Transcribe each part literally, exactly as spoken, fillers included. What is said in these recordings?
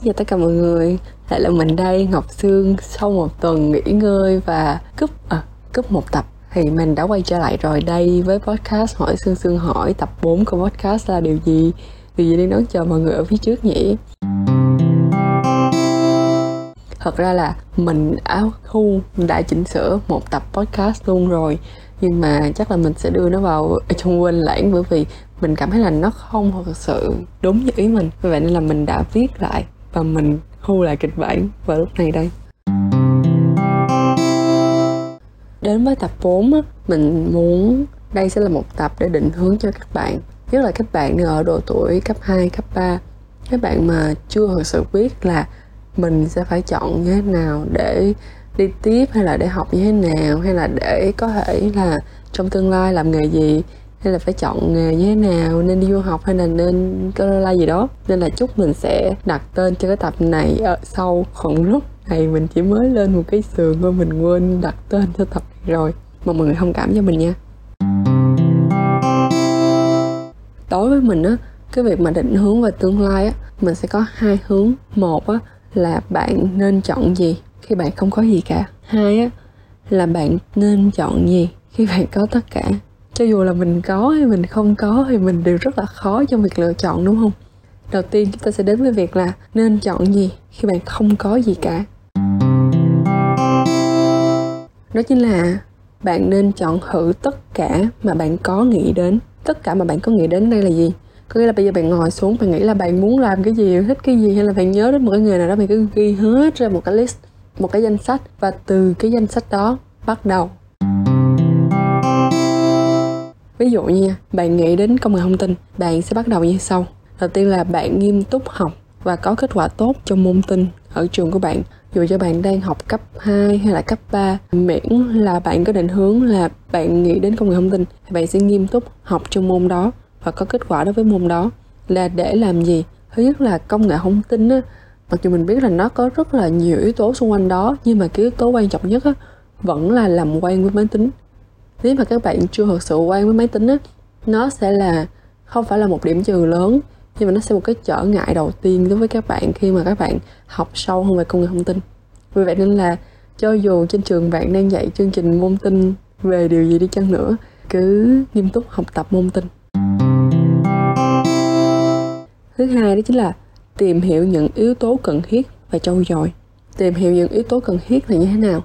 Xin chào tất cả mọi người, lại là mình đây, Ngọc Sương. Sau một tuần nghỉ ngơi và cúp à, cúp một tập thì mình đã quay trở lại rồi đây với podcast Hỏi Sương Sương Hỏi. Tập bốn của podcast là điều gì? Điều gì đang đón chờ mọi người ở phía trước nhỉ? Thật ra là mình đã thu, đã chỉnh sửa một tập podcast luôn rồi, nhưng mà chắc là mình sẽ đưa nó vào trong quên lãng, bởi vì mình cảm thấy là nó không thực sự đúng như ý mình. Vì vậy nên là mình đã viết lại và mình thu lại kịch bản vào lúc này đây. Đến với tập bốn, mình muốn đây sẽ là một tập để định hướng cho các bạn, nhất là các bạn ở độ tuổi cấp hai, cấp ba. Các bạn mà chưa thực sự biết là mình sẽ phải chọn như thế nào để đi tiếp, hay là để học như thế nào, hay là để có thể là trong tương lai làm nghề gì, hay là phải chọn nghề như thế nào, nên đi du học hay là nên có la gì đó. Nên là chúc mình sẽ đặt tên cho cái tập này ở sau, còn lúc này mình chỉ mới lên một cái sườn thôi, mình quên đặt tên cho tập này rồi, mà mọi người thông cảm cho mình nha. Đối với mình á, cái việc mà định hướng về tương lai á, mình sẽ có hai hướng. Một á là bạn nên chọn gì khi bạn không có gì cả. Hai á là bạn nên chọn gì khi bạn có tất cả. Cho dù là mình có hay mình không có thì mình đều rất là khó trong việc lựa chọn, đúng không? Đầu tiên chúng ta sẽ đến với việc là nên chọn gì khi bạn không có gì cả. Đó chính là bạn nên chọn thử tất cả mà bạn có nghĩ đến. Tất cả mà bạn có nghĩ đến đây là gì? Có nghĩa là bây giờ bạn ngồi xuống, bạn nghĩ là bạn muốn làm cái gì, thích cái gì, hay là bạn nhớ đến một cái nghề nào đó, bạn cứ ghi hết ra một cái list, một cái danh sách, và từ cái danh sách đó bắt đầu. Ví dụ nha, bạn nghĩ đến công nghệ thông tin, bạn sẽ bắt đầu như sau. Đầu tiên là bạn nghiêm túc học và có kết quả tốt trong môn tin ở trường của bạn. Dù cho bạn đang học cấp hai hay là cấp ba, miễn là bạn có định hướng là bạn nghĩ đến công nghệ thông tin, thì bạn sẽ nghiêm túc học trong môn đó và có kết quả đối với môn đó. Là để làm gì? Thứ nhất là công nghệ thông tin á, mặc dù mình biết là nó có rất là nhiều yếu tố xung quanh đó, nhưng mà cái yếu tố quan trọng nhất á, vẫn là làm quen với máy tính. Nếu mà các bạn chưa thực sự quen với máy tính á, nó sẽ là không phải là một điểm trừ lớn, nhưng mà nó sẽ một cái trở ngại đầu tiên đối với các bạn khi mà các bạn học sâu hơn về công nghệ thông tin. Vì vậy nên là cho dù trên trường bạn đang dạy chương trình môn tin về điều gì đi chăng nữa, cứ nghiêm túc học tập môn tin. Thứ hai đó chính là tìm hiểu những yếu tố cần thiết và trau dồi. Tìm hiểu những yếu tố cần thiết là như thế nào?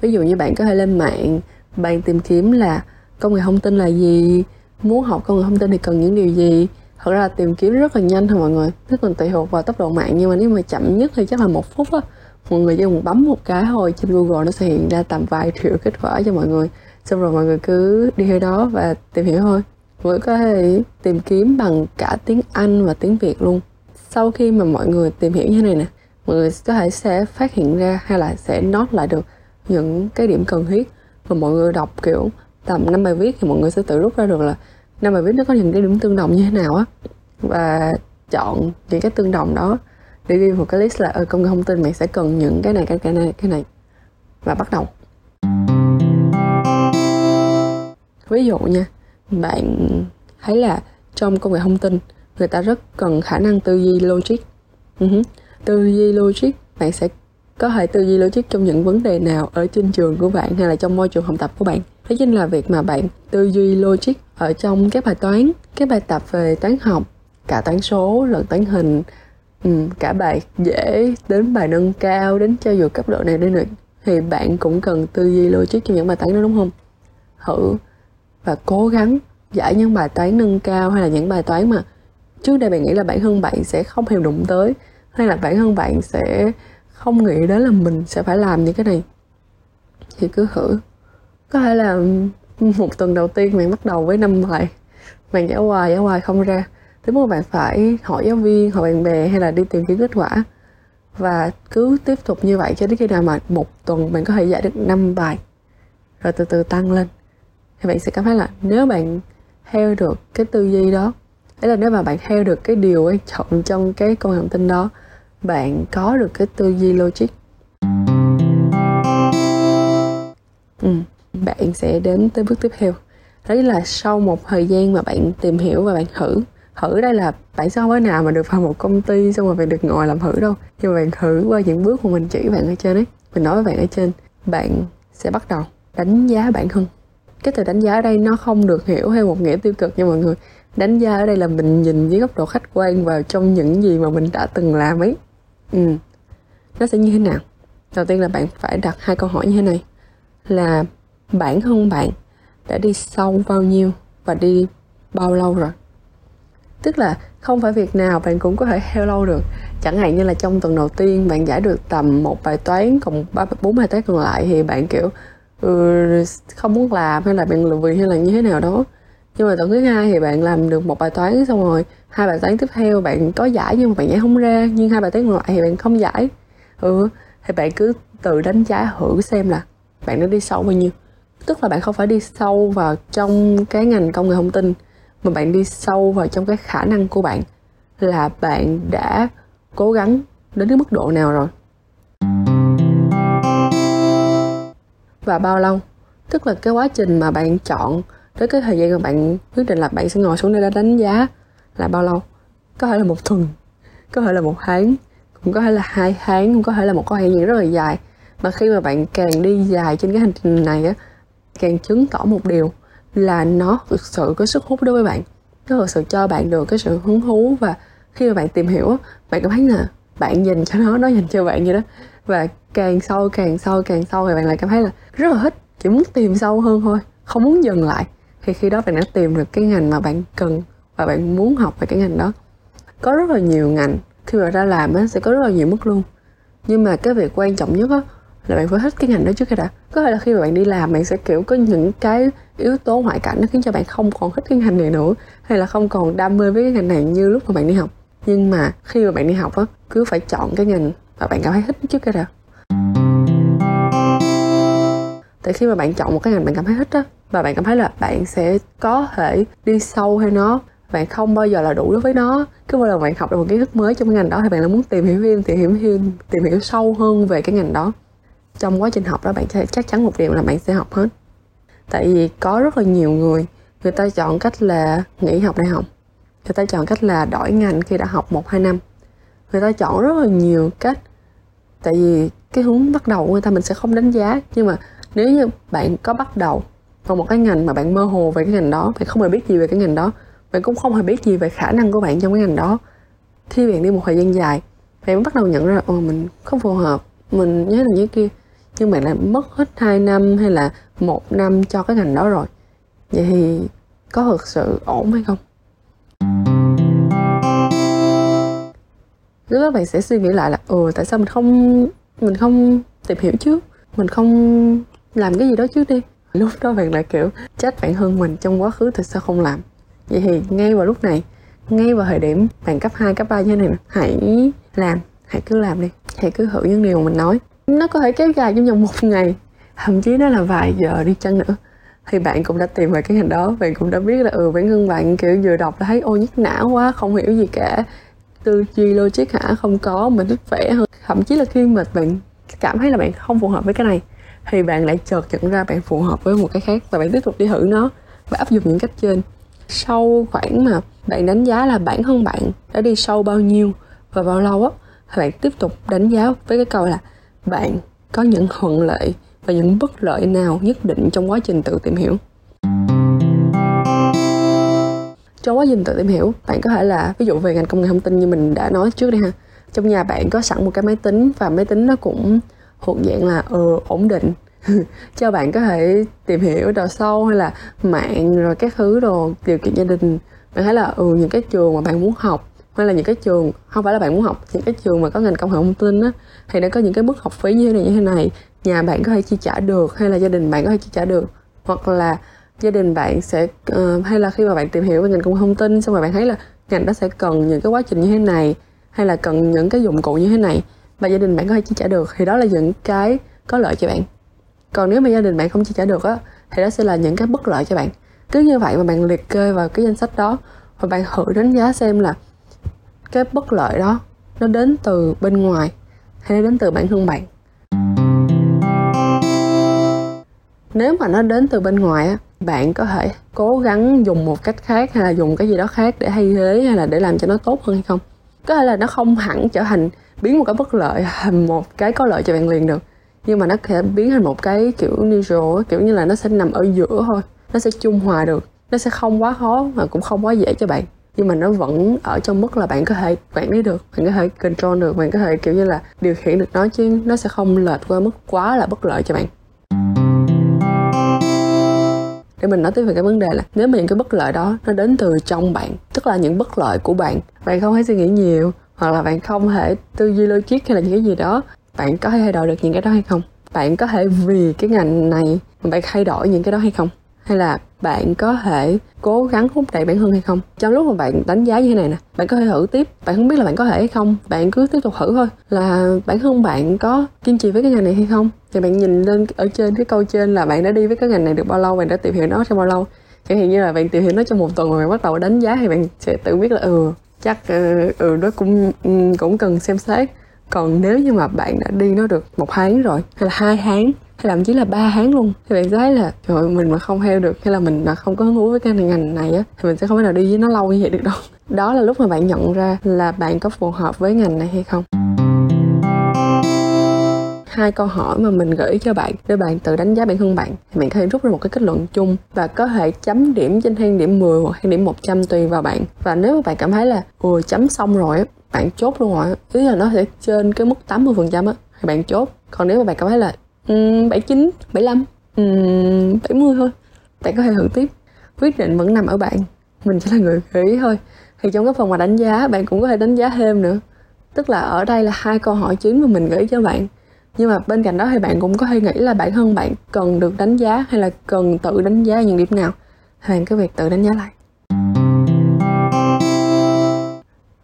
Ví dụ như bạn có thể lên mạng, bạn tìm kiếm là công nghệ thông tin là gì, muốn học công nghệ thông tin thì cần những điều gì. Thật ra là tìm kiếm rất là nhanh thôi mọi người, nó còn tùy thuộc vào tốc độ mạng, nhưng mà nếu mà chậm nhất thì chắc là một phút á, mọi người chỉ cần bấm một cái thôi, trên Google nó sẽ hiện ra tầm vài triệu kết quả cho mọi người. Xong rồi mọi người cứ đi theo đó và tìm hiểu thôi. Mọi người có thể tìm kiếm bằng cả tiếng Anh và tiếng Việt luôn. Sau khi mà mọi người tìm hiểu như thế này nè, mọi người có thể sẽ phát hiện ra hay là sẽ note lại được những cái điểm cần thiết. Mà mọi người đọc kiểu tầm năm bài viết thì mọi người sẽ tự rút ra được là năm bài viết nó có những cái điểm tương đồng như thế nào á, và chọn những cái tương đồng đó để ghi một cái list là ở công nghệ thông tin mày sẽ cần những cái này, cái cái này, cái này, và bắt đầu. Ví dụ nha, bạn thấy là trong công nghệ thông tin người ta rất cần khả năng tư duy logic. Uh-huh. Tư duy logic, bạn sẽ có thể tư duy logic trong những vấn đề nào ở trên trường của bạn hay là trong môi trường học tập của bạn. Đó chính là việc mà bạn tư duy logic ở trong các bài toán, các bài tập về toán học, cả toán số lẫn toán hình, cả bài dễ đến bài nâng cao, đến cho dù cấp độ này đến nữa, thì bạn cũng cần tư duy logic trong những bài toán đó, đúng không? Thử và cố gắng giải những bài toán nâng cao, hay là những bài toán mà trước đây bạn nghĩ là bản thân bạn sẽ không hề đụng tới, hay là bản thân bạn sẽ không nghĩ đến là mình sẽ phải làm những cái này, thì cứ thử. Có thể là một tuần đầu tiên bạn bắt đầu với năm bài, bạn giải hoài giải hoài không ra, tới mức bạn phải hỏi giáo viên, hỏi bạn bè, hay là đi tìm kiếm kết quả. Và cứ tiếp tục như vậy cho đến khi nào mà một tuần bạn có thể giải được năm bài, rồi từ từ tăng lên, thì bạn sẽ cảm thấy là nếu bạn theo được cái tư duy đó, ấy là nếu mà bạn theo được cái điều quan trọng trong cái công nghệ thông tin đó, bạn có được cái tư duy logic, ừ, bạn sẽ đến tới bước tiếp theo. Đó là sau một thời gian mà bạn tìm hiểu và bạn thử thử đây là tại sao mới nào mà được vào một công ty xong rồi bạn được ngồi làm thử đâu. Nhưng mà bạn thử qua những bước mà mình chỉ bạn ở trên ấy, mình nói với bạn ở trên, bạn sẽ bắt đầu đánh giá bản thân. Cái từ đánh giá ở đây nó không được hiểu theo một nghĩa tiêu cực nha mọi người. Đánh giá ở đây là mình nhìn dưới góc độ khách quan vào trong những gì mà mình đã từng làm ấy. Ừ. Nó sẽ như thế nào? Đầu tiên là bạn phải đặt hai câu hỏi như thế này. Là bản thân bạn đã đi sâu bao nhiêu và đi bao lâu rồi? Tức là không phải việc nào bạn cũng có thể theo lâu được. Chẳng hạn như là trong tuần đầu tiên bạn giải được tầm một bài toán, còn bốn bài toán còn lại thì bạn kiểu ừ, không muốn làm hay là bạn lười hay là như thế nào đó. Nhưng mà tuần thứ hai thì bạn làm được một bài toán, xong rồi hai bài toán tiếp theo bạn có giải nhưng mà bạn giải không ra, nhưng hai bài toán còn lại thì bạn không giải. Ừ, thì bạn cứ tự đánh giá thử xem là bạn đã đi sâu bao nhiêu. Tức là bạn không phải đi sâu vào trong cái ngành công nghệ thông tin, mà bạn đi sâu vào trong cái khả năng của bạn, là bạn đã cố gắng đến cái mức độ nào rồi. Và bao lâu? Tức là cái quá trình mà bạn chọn tới cái thời gian mà bạn quyết định là bạn sẽ ngồi xuống đây để đánh giá là bao lâu. Có thể là một tuần, có thể là một tháng, cũng có thể là hai tháng, cũng có thể là một khoảng thời gian rất là dài. Mà khi mà bạn càng đi dài trên cái hành trình này á, càng chứng tỏ một điều là nó thực sự có sức hút đối với bạn. Nó thực sự cho bạn được cái sự hứng thú, và khi mà bạn tìm hiểu, bạn cảm thấy là bạn dành cho nó, nó dành cho bạn vậy đó. Và càng sâu, càng sâu, càng sâu thì bạn lại cảm thấy là rất là thích, chỉ muốn tìm sâu hơn thôi, không muốn dừng lại. Thì khi đó bạn đã tìm được cái ngành mà bạn cần và bạn muốn học về cái ngành đó. Có rất là nhiều ngành, khi mà ra làm á, sẽ có rất là nhiều mức luôn. Nhưng mà cái việc quan trọng nhất á, là bạn phải thích cái ngành đó trước cái đã. Có thể là khi mà bạn đi làm, bạn sẽ kiểu có những cái yếu tố ngoại cảnh nó khiến cho bạn không còn thích cái ngành này nữa, hay là không còn đam mê với cái ngành này như lúc mà bạn đi học. Nhưng mà khi mà bạn đi học á, cứ phải chọn cái ngành mà bạn cảm thấy thích trước cái đã. Tại khi mà bạn chọn một cái ngành bạn cảm thấy thích á, và bạn cảm thấy là bạn sẽ có thể đi sâu theo nó, bạn không bao giờ là đủ đối với nó. Cứ mỗi lần bạn học được một kiến thức mới trong cái ngành đó thì bạn lại muốn tìm hiểu thêm, tìm hiểu thêm, tìm hiểu sâu hơn về cái ngành đó. Trong quá trình học đó, bạn sẽ chắc chắn một điều là bạn sẽ học hết. Tại vì có rất là nhiều người, người ta chọn cách là nghỉ học đại học, người ta chọn cách là đổi ngành khi đã học một hai năm, người ta chọn rất là nhiều cách. Tại vì cái hướng bắt đầu của người ta mình sẽ không đánh giá. Nhưng mà nếu như bạn có bắt đầu vào một cái ngành mà bạn mơ hồ về cái ngành đó, bạn không hề biết gì về cái ngành đó, bạn cũng không hề biết gì về khả năng của bạn trong cái ngành đó, khi bạn đi một thời gian dài, bạn mới bắt đầu nhận ra là ồ, mình không phù hợp, mình nhớ là như kia. Nhưng bạn lại mất hết hai năm hay là một năm cho cái ngành đó rồi. Vậy thì có thực sự ổn hay không? Lúc đó bạn sẽ suy nghĩ lại là ừ, tại sao mình không mình không tìm hiểu trước, mình không làm cái gì đó trước đi. Lúc đó bạn lại kiểu trách bản thân mình trong quá khứ tại sao không làm. Vậy thì ngay vào lúc này, ngay vào thời điểm bạn cấp hai, cấp ba như thế này, hãy làm, hãy cứ làm đi, hãy cứ thử những điều mà mình nói. Nó có thể kéo dài trong vòng một ngày, thậm chí nó là vài giờ đi chăng nữa, thì bạn cũng đã tìm về cái ngành đó. Bạn cũng đã biết là ừ, bản thân bạn kiểu vừa đọc là thấy ôi nhức não quá, không hiểu gì cả, tư duy logic hả, không có, mình thích vẽ hơn. Thậm chí là khi mà bạn cảm thấy là bạn không phù hợp với cái này, thì bạn lại chợt nhận ra bạn phù hợp với một cái khác, và bạn tiếp tục đi thử nó và áp dụng những cách trên. Sau khoảng mà bạn đánh giá là bản thân bạn đã đi sâu bao nhiêu và bao lâu á, thì bạn tiếp tục đánh giá với cái câu là bạn có những thuận lợi và những bất lợi nào nhất định trong quá trình tự tìm hiểu. Trong quá trình tự tìm hiểu, bạn có thể là ví dụ về ngành công nghệ thông tin như mình đã nói trước đi ha. Trong nhà bạn có sẵn một cái máy tính, và máy tính nó cũng thuộc dạng là ừ, ổn định cho bạn có thể tìm hiểu đồ sâu, hay là mạng rồi các thứ đồ, điều kiện gia đình. Bạn thấy là ừ, những cái trường mà bạn muốn học, hay là những cái trường không phải là bạn muốn học, những cái trường mà có ngành công nghệ thông tin á, thì nó có những cái mức học phí như thế này như thế này, nhà bạn có thể chi trả được, hay là gia đình bạn có thể chi trả được, hoặc là gia đình bạn sẽ uh, hay là khi mà bạn tìm hiểu về ngành công nghệ thông tin xong rồi bạn thấy là ngành đó sẽ cần những cái quá trình như thế này, hay là cần những cái dụng cụ như thế này, và gia đình bạn có thể chi trả được, thì đó là những cái có lợi cho bạn. Còn nếu mà gia đình bạn không chi trả được á, thì đó sẽ là những cái bất lợi cho bạn. Cứ như vậy mà bạn liệt kê vào cái danh sách đó, và bạn thử đánh giá xem là cái bất lợi đó nó đến từ bên ngoài hay đến từ bản thân bạn. Nếu mà nó đến từ bên ngoài á, Bạn có thể cố gắng dùng một cách khác hay là dùng cái gì đó khác để thay thế hay là để làm cho nó tốt hơn hay không? Có thể là nó không hẳn trở thành biến một cái bất lợi thành một cái có lợi cho bạn liền được, nhưng mà nó sẽ biến thành một cái kiểu neutral, kiểu như là nó sẽ nằm ở giữa thôi, nó sẽ trung hòa được, nó sẽ không quá khó mà cũng không quá dễ cho bạn, nhưng mà nó vẫn ở trong mức là bạn có thể quản lý được, bạn có thể control được, bạn có thể kiểu như là điều khiển được nó, chứ nó sẽ không lệch qua mức quá là bất lợi cho bạn. Để mình nói tiếp về cái vấn đề là nếu mà những cái bất lợi đó nó đến từ trong bạn, tức là những bất lợi của bạn, bạn không hãy suy nghĩ nhiều, hoặc là bạn không thể tư duy logic hay là những cái gì đó, bạn có thể thay đổi được những cái đó hay không? Bạn có thể vì cái ngành này mà bạn thay đổi những cái đó hay không? Hay là bạn có thể cố gắng thúc đẩy bản thân hay không? Trong lúc mà bạn đánh giá như thế này nè, bạn có thể thử tiếp, bạn không biết là bạn có thể hay không, bạn cứ tiếp tục thử thôi. Là bản thân bạn có kiên trì với cái ngành này hay không? Thì bạn nhìn lên ở trên cái câu trên là bạn đã đi với cái ngành này được bao lâu, bạn đã tìm hiểu nó trong bao lâu. Chẳng hạn như là bạn tìm hiểu nó trong một tuần mà bạn bắt đầu đánh giá thì bạn sẽ tự biết là ừ, chắc ừ, nó cũng cũng cần xem xét. Còn nếu như mà bạn đã đi nó được một tháng rồi, hay là hai tháng, hay thậm chí là ba tháng luôn, thì bạn thấy là trời ơi, mình mà không theo được hay là mình mà không có hứng thú với cái ngành này á thì mình sẽ không thể nào đi với nó lâu như vậy được đâu. Đó là lúc mà bạn nhận ra là bạn có phù hợp với ngành này hay không. Hai câu hỏi mà mình gửi cho bạn để bạn tự đánh giá bản thân bạn thì bạn có thể rút ra một cái kết luận chung và có thể chấm điểm trên thang điểm mười hoặc thang điểm một trăm tùy vào bạn. Và nếu mà bạn cảm thấy là ồ chấm xong rồi á, bạn chốt luôn rồi, ý là nó sẽ trên cái mức tám mươi phần trăm á thì bạn chốt. Còn nếu mà bạn cảm thấy là Um, bảy mươi chín, bảy mươi lăm, um, bảy mươi thôi, bạn có thể thử tiếp. Quyết định vẫn nằm ở bạn, mình chỉ là người gợi ý thôi. Thì trong cái phần mà đánh giá, bạn cũng có thể đánh giá thêm nữa. Tức là ở đây là hai câu hỏi chính mà mình gợi ý cho bạn. Nhưng mà bên cạnh đó thì bạn cũng có thể nghĩ là bản thân bạn cần được đánh giá hay là cần tự đánh giá những điểm nào. Bạn cứ việc tự đánh giá lại.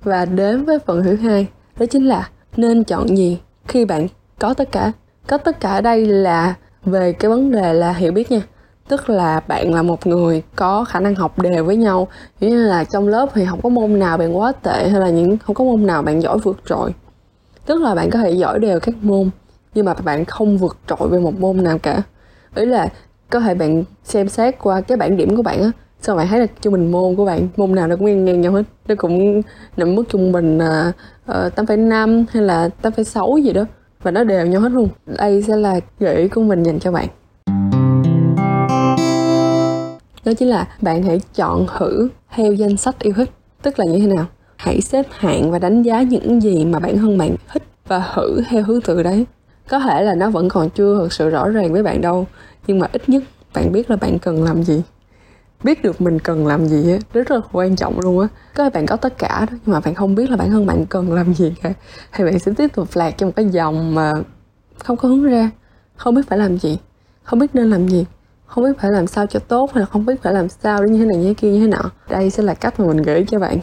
Và đến với phần thứ hai, đó chính là nên chọn gì khi bạn có tất cả. Có tất cả đây là về cái vấn đề là hiểu biết nha. Tức là bạn là một người có khả năng học đều với nhau. Nghĩa là trong lớp thì không có môn nào bạn quá tệ hay là những không có môn nào bạn giỏi vượt trội. Tức là bạn có thể giỏi đều các môn nhưng mà bạn không vượt trội về một môn nào cả. Ý là có thể bạn xem xét qua cái bảng điểm của bạn á, sao bạn thấy là trung bình môn của bạn, môn nào nó cũng ngang ngang nhau hết. Nó cũng nằm mức trung bình tám phẩy năm hay là tám phẩy sáu gì đó, và nó đều nhau hết luôn. Đây sẽ là gợi ý của mình dành cho bạn. Đó chính là bạn hãy chọn thử theo danh sách yêu thích. Tức là như thế nào? Hãy xếp hạng và đánh giá những gì mà bản thân bạn thích và thử theo thứ tự đấy. Có thể là nó vẫn còn chưa thực sự rõ ràng với bạn đâu, nhưng mà ít nhất bạn biết là bạn cần làm gì. Biết được mình cần làm gì á, rất là quan trọng luôn á. Có bạn có tất cả đó, nhưng mà bạn không biết là bản thân bạn cần làm gì cả. Thì bạn sẽ tiếp tục lạc trong một cái dòng mà không có hướng ra, không biết phải làm gì, không biết nên làm gì, không biết phải làm sao cho tốt hay là không biết phải làm sao để như thế này, như thế kia, như thế nọ. Đây sẽ là cách mà mình gửi cho bạn.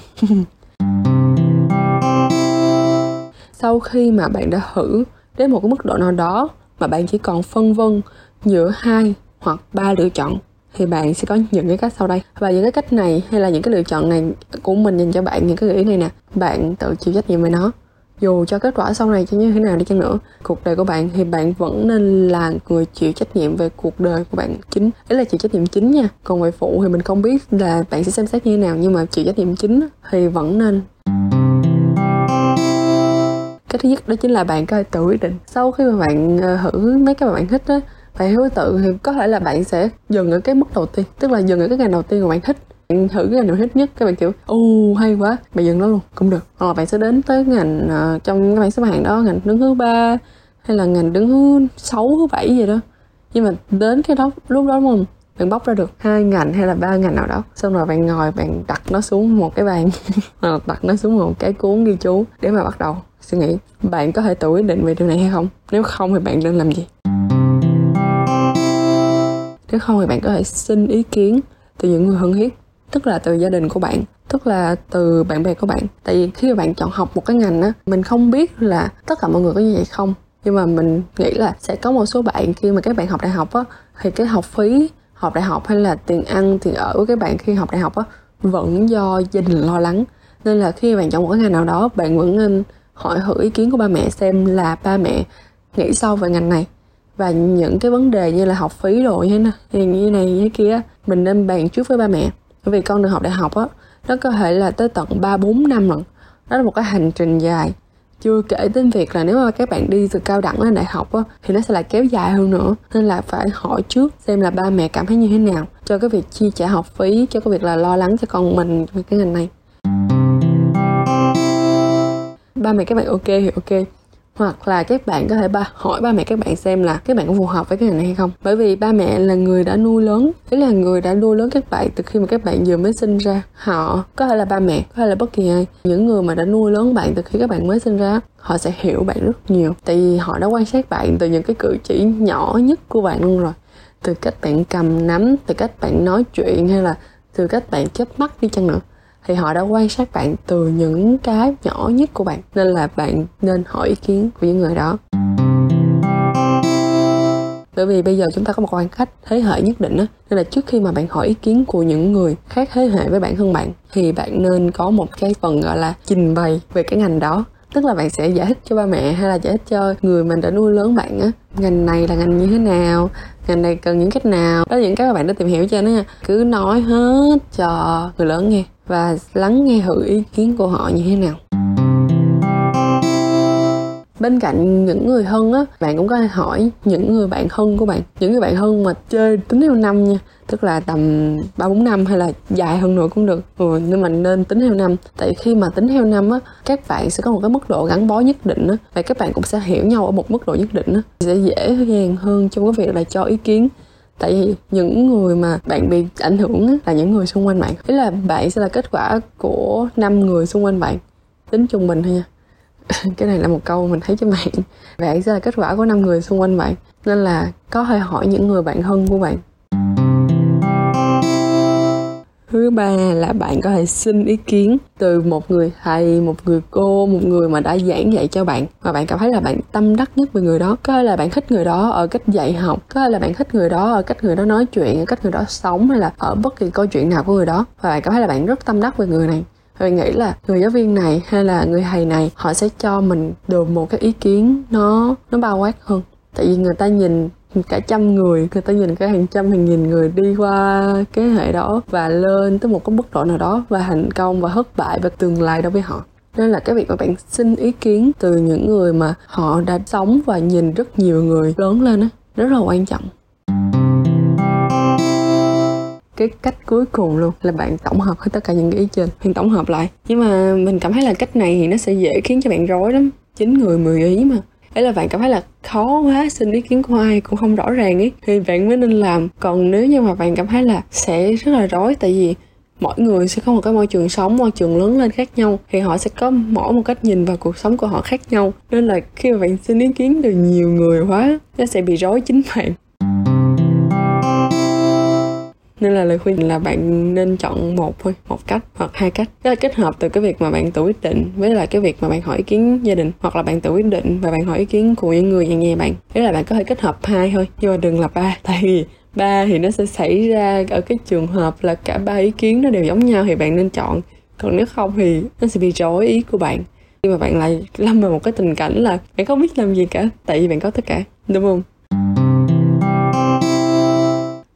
Sau khi mà bạn đã thử đến một cái mức độ nào đó mà bạn chỉ còn phân vân giữa hai hoặc ba lựa chọn, thì bạn sẽ có những cái cách sau đây. Và những cái cách này hay là những cái lựa chọn này của mình dành cho bạn, những cái gợi ý này nè, bạn tự chịu trách nhiệm về nó. Dù cho kết quả sau này cho như thế nào đi chăng nữa, cuộc đời của bạn thì bạn vẫn nên là người chịu trách nhiệm về cuộc đời của bạn chính. Đấy là chịu trách nhiệm chính nha. Còn về phụ thì mình không biết là bạn sẽ xem xét như thế nào, nhưng mà chịu trách nhiệm chính thì vẫn nên. Cái thứ nhất đó chính là bạn có thể tự quyết định. Sau khi mà bạn thử mấy cái mà bạn thích á, bạn thứ tự thì có thể là bạn sẽ dừng ở cái mức đầu tiên, tức là dừng ở cái ngành đầu tiên mà bạn thích. Bạn thử cái ngành nào thích nhất, các bạn kiểu u hay quá, bạn dừng nó luôn cũng được. Hoặc là bạn sẽ đến tới ngành uh, trong các bạn xếp hạng đó, ngành đứng thứ ba hay là ngành đứng thứ sáu, thứ bảy gì đó. Nhưng mà đến cái đó lúc đó đúng không, bạn bóc ra được hai ngành hay là ba ngành nào đó, xong rồi bạn ngồi bạn đặt nó xuống một cái bàn hoặc là đặt nó xuống một cái cuốn ghi chú để mà bắt đầu suy nghĩ. Bạn có thể tự quyết định về điều này hay không? Nếu không thì bạn nên làm gì? Nếu không thì bạn có thể xin ý kiến từ những người thân thiết, tức là từ gia đình của bạn, tức là từ bạn bè của bạn. Tại vì khi mà bạn chọn học một cái ngành á, mình không biết là tất cả mọi người có như vậy không, nhưng mà mình nghĩ là sẽ có một số bạn khi mà các bạn học đại học á, thì cái học phí học đại học hay là tiền ăn tiền ở của các bạn khi học đại học á vẫn do gia đình lo lắng. Nên là khi bạn chọn một cái ngành nào đó, bạn vẫn nên hỏi thử ý kiến của ba mẹ xem là ba mẹ nghĩ sao về ngành này. Và những cái vấn đề như là học phí đồ như thế này, như này như thế kia, mình nên bàn trước với ba mẹ. Bởi vì con đường học đại học á, nó có thể là tới tận ba bốn năm lận. Đó là một cái hành trình dài. Chưa kể đến việc là nếu mà các bạn đi từ cao đẳng lên đại học á, thì nó sẽ lại kéo dài hơn nữa. Nên là phải hỏi trước xem là ba mẹ cảm thấy như thế nào cho cái việc chi trả học phí, cho cái việc là lo lắng cho con mình về cái ngành này. Ba mẹ các bạn ok thì ok. Hoặc là các bạn có thể ba, hỏi ba mẹ các bạn xem là các bạn có phù hợp với cái ngành này hay không. Bởi vì ba mẹ là người đã nuôi lớn, tức là người đã nuôi lớn các bạn từ khi mà các bạn vừa mới sinh ra. Họ có thể là ba mẹ, có thể là bất kỳ ai. Những người mà đã nuôi lớn bạn từ khi các bạn mới sinh ra, họ sẽ hiểu bạn rất nhiều. Tại vì họ đã quan sát bạn từ những cái cử chỉ nhỏ nhất của bạn luôn rồi. Từ cách bạn cầm nắm, từ cách bạn nói chuyện, hay là từ cách bạn chớp mắt đi chăng nữa. Thì họ đã quan sát bạn từ những cái nhỏ nhất của bạn. Nên là bạn nên hỏi ý kiến của những người đó. Bởi vì bây giờ chúng ta có một khoảng cách thế hệ nhất định đó. Nên là trước khi mà bạn hỏi ý kiến của những người khác thế hệ với bạn hơn bạn, thì bạn nên có một cái phần gọi là trình bày về cái ngành đó. Tức là bạn sẽ giải thích cho ba mẹ hay là giải thích cho người mình đã nuôi lớn bạn á, ngành này là ngành như thế nào, ngành này cần những cách nào. Đó là những cái mà bạn đã tìm hiểu cho nó. Cứ nói hết cho người lớn nghe và lắng nghe thử ý kiến của họ như thế nào. Bên cạnh những người thân á, bạn cũng có thể hỏi những người bạn thân của bạn. Những người bạn thân mà chơi tính theo năm nha, tức là tầm ba bốn năm hay là dài hơn nữa cũng được. Ừ, nhưng mà nên tính theo năm. Tại khi mà tính theo năm á, các bạn sẽ có một cái mức độ gắn bó nhất định á, và các bạn cũng sẽ hiểu nhau ở một mức độ nhất định á, sẽ dễ dàng hơn trong cái việc là cho ý kiến. Tại vì những người mà bạn bị ảnh hưởng là những người xung quanh bạn. Ý là bạn sẽ là kết quả của năm người xung quanh bạn. Tính trung bình thôi nha. Cái này là một câu mình thấy trên mạng. Bạn sẽ là kết quả của năm người xung quanh bạn. Nên là có thể hỏi những người bạn thân của bạn. Thứ ba là bạn có thể xin ý kiến từ một người thầy, một người cô, một người mà đã giảng dạy cho bạn mà bạn cảm thấy là bạn tâm đắc nhất về người đó. Có thể là bạn thích người đó ở cách dạy học, có thể là bạn thích người đó ở cách người đó nói chuyện, ở cách người đó sống, hay là ở bất kỳ câu chuyện nào của người đó. Và bạn cảm thấy là bạn rất tâm đắc về người này. Và bạn nghĩ là người giáo viên này hay là người thầy này, họ sẽ cho mình được một cái ý kiến nó nó bao quát hơn. Tại vì người ta nhìn cả trăm người, người ta nhìn cả hàng trăm hàng nghìn người đi qua cái hệ đó và lên tới một cái mức độ nào đó, và thành công và thất bại và tương lai đối với họ. Nên là cái việc mà bạn xin ý kiến từ những người mà họ đã sống và nhìn rất nhiều người lớn lên á, rất là quan trọng. Cái cách cuối cùng luôn là bạn tổng hợp hết tất cả những cái ý trên, bạn tổng hợp lại. Nhưng mà mình cảm thấy là cách này thì nó sẽ dễ khiến cho bạn rối lắm. Chín người mười ý mà. Đấy là bạn cảm thấy là khó quá, xin ý kiến của ai cũng không rõ ràng ấy, thì bạn mới nên làm. Còn nếu như mà bạn cảm thấy là sẽ rất là rối, tại vì mỗi người sẽ có một cái môi trường sống, môi trường lớn lên khác nhau, thì họ sẽ có mỗi một cách nhìn vào cuộc sống của họ khác nhau. Nên là khi mà bạn xin ý kiến từ nhiều người quá, nó sẽ bị rối chính bạn. Nên là lời khuyên là bạn nên chọn một thôi, một cách hoặc hai cách. Đó là kết hợp từ cái việc mà bạn tự quyết định với lại cái việc mà bạn hỏi ý kiến gia đình, hoặc là bạn tự quyết định và bạn hỏi ý kiến của những người nhà nhà bạn. Đấy là bạn có thể kết hợp hai thôi, nhưng mà đừng là ba. Tại vì ba thì nó sẽ xảy ra ở cái trường hợp là cả ba ý kiến nó đều giống nhau thì bạn nên chọn. Còn nếu không thì nó sẽ bị rối ý của bạn. Khi mà bạn lại lâm vào một cái tình cảnh là bạn không biết làm gì cả, tại vì bạn có tất cả, đúng không?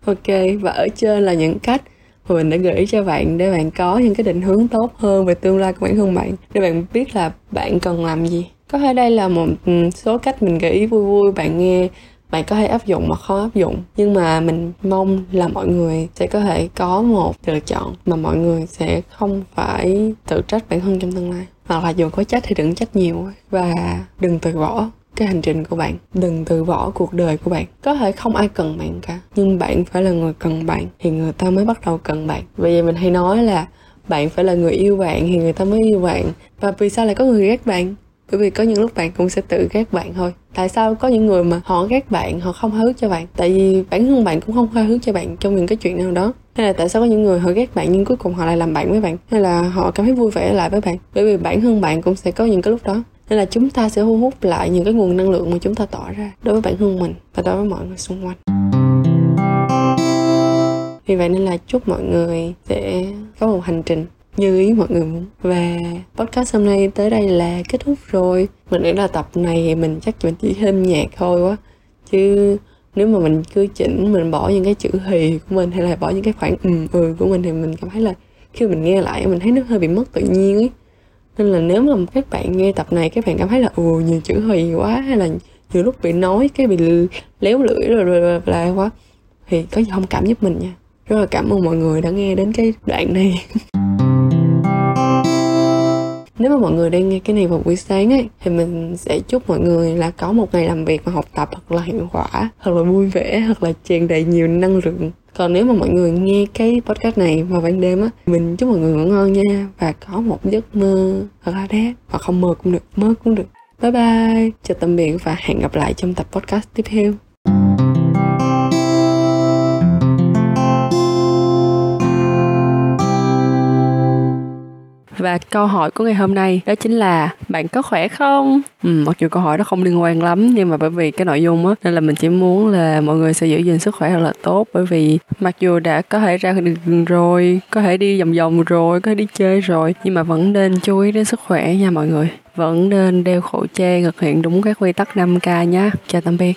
Ok, và ở trên là những cách mà mình đã gửi cho bạn để bạn có những cái định hướng tốt hơn về tương lai của bản thân bạn, để bạn biết là bạn cần làm gì. Có thể đây là một số cách mình gửi vui vui bạn nghe, bạn có thể áp dụng mà khó áp dụng. Nhưng mà mình mong là mọi người sẽ có thể có một lựa chọn mà mọi người sẽ không phải tự trách bản thân trong tương lai. Hoặc là dù có trách thì đừng trách nhiều, và đừng từ bỏ cái hành trình của bạn, đừng từ bỏ cuộc đời của bạn. Có thể không ai cần bạn cả, nhưng bạn phải là người cần bạn thì người ta mới bắt đầu cần bạn. Vì vậy mình hay nói là bạn phải là người yêu bạn thì người ta mới yêu bạn. Và vì sao lại có người ghét bạn? Bởi vì có những lúc bạn cũng sẽ tự ghét bạn thôi. Tại sao có những người mà họ ghét bạn, họ không hứa cho bạn? Tại vì bản thân bạn cũng không hứa cho bạn trong những cái chuyện nào đó. Hay là tại sao có những người họ ghét bạn nhưng cuối cùng họ lại làm bạn với bạn, hay là họ cảm thấy vui vẻ lại với bạn? Bởi vì bản thân bạn cũng sẽ có những cái lúc đó. Nên là chúng ta sẽ thu hút lại những cái nguồn năng lượng mà chúng ta tỏ ra đối với bản thân mình và đối với mọi người xung quanh. Vì vậy nên là chúc mọi người sẽ có một hành trình như ý mọi người muốn. Và podcast hôm nay tới đây là kết thúc rồi. Mình nghĩ là tập này mình chắc mình chỉ thêm nhạc thôi quá, Chứ nếu mà mình cứ chỉnh, mình bỏ những cái chữ hì của mình hay là bỏ những cái khoảng ừ ừ của mình thì mình cảm thấy là khi mình nghe lại mình thấy nó hơi bị mất tự nhiên ấy. Nên là nếu mà các bạn nghe tập này các bạn cảm thấy là ừ nhiều chữ hì quá, hay là nhiều lúc bị nói cái bị léo lưỡi rồi rồi lại quá, thì có gì thông cảm giúp mình nha. Rất là cảm ơn mọi người đã nghe đến cái đoạn này. Nếu mà mọi người đang nghe cái này vào buổi sáng ấy, thì mình sẽ chúc mọi người là có một ngày làm việc và học tập thật là hiệu quả, thật là vui vẻ, thật là tràn đầy nhiều năng lượng. Còn nếu mà mọi người nghe cái podcast này vào ban đêm á, mình chúc mọi người ngủ ngon nha, và có một giấc mơ thật là đẹp, hoặc không mơ cũng được, mơ cũng được. Bye bye, chào tạm biệt và hẹn gặp lại trong tập podcast tiếp theo. Và câu hỏi của ngày hôm nay đó chính là bạn có khỏe không? Ừ, mặc dù câu hỏi đó không liên quan lắm, nhưng mà bởi vì cái nội dung á, nên là mình chỉ muốn là mọi người sẽ giữ gìn sức khỏe thật là tốt. Bởi vì mặc dù đã có thể ra đường rồi, có thể đi vòng vòng rồi, có thể đi chơi rồi, nhưng mà vẫn nên chú ý đến sức khỏe nha mọi người. Vẫn nên đeo khẩu trang, thực hiện đúng các quy tắc năm K nhé. Chào tạm biệt.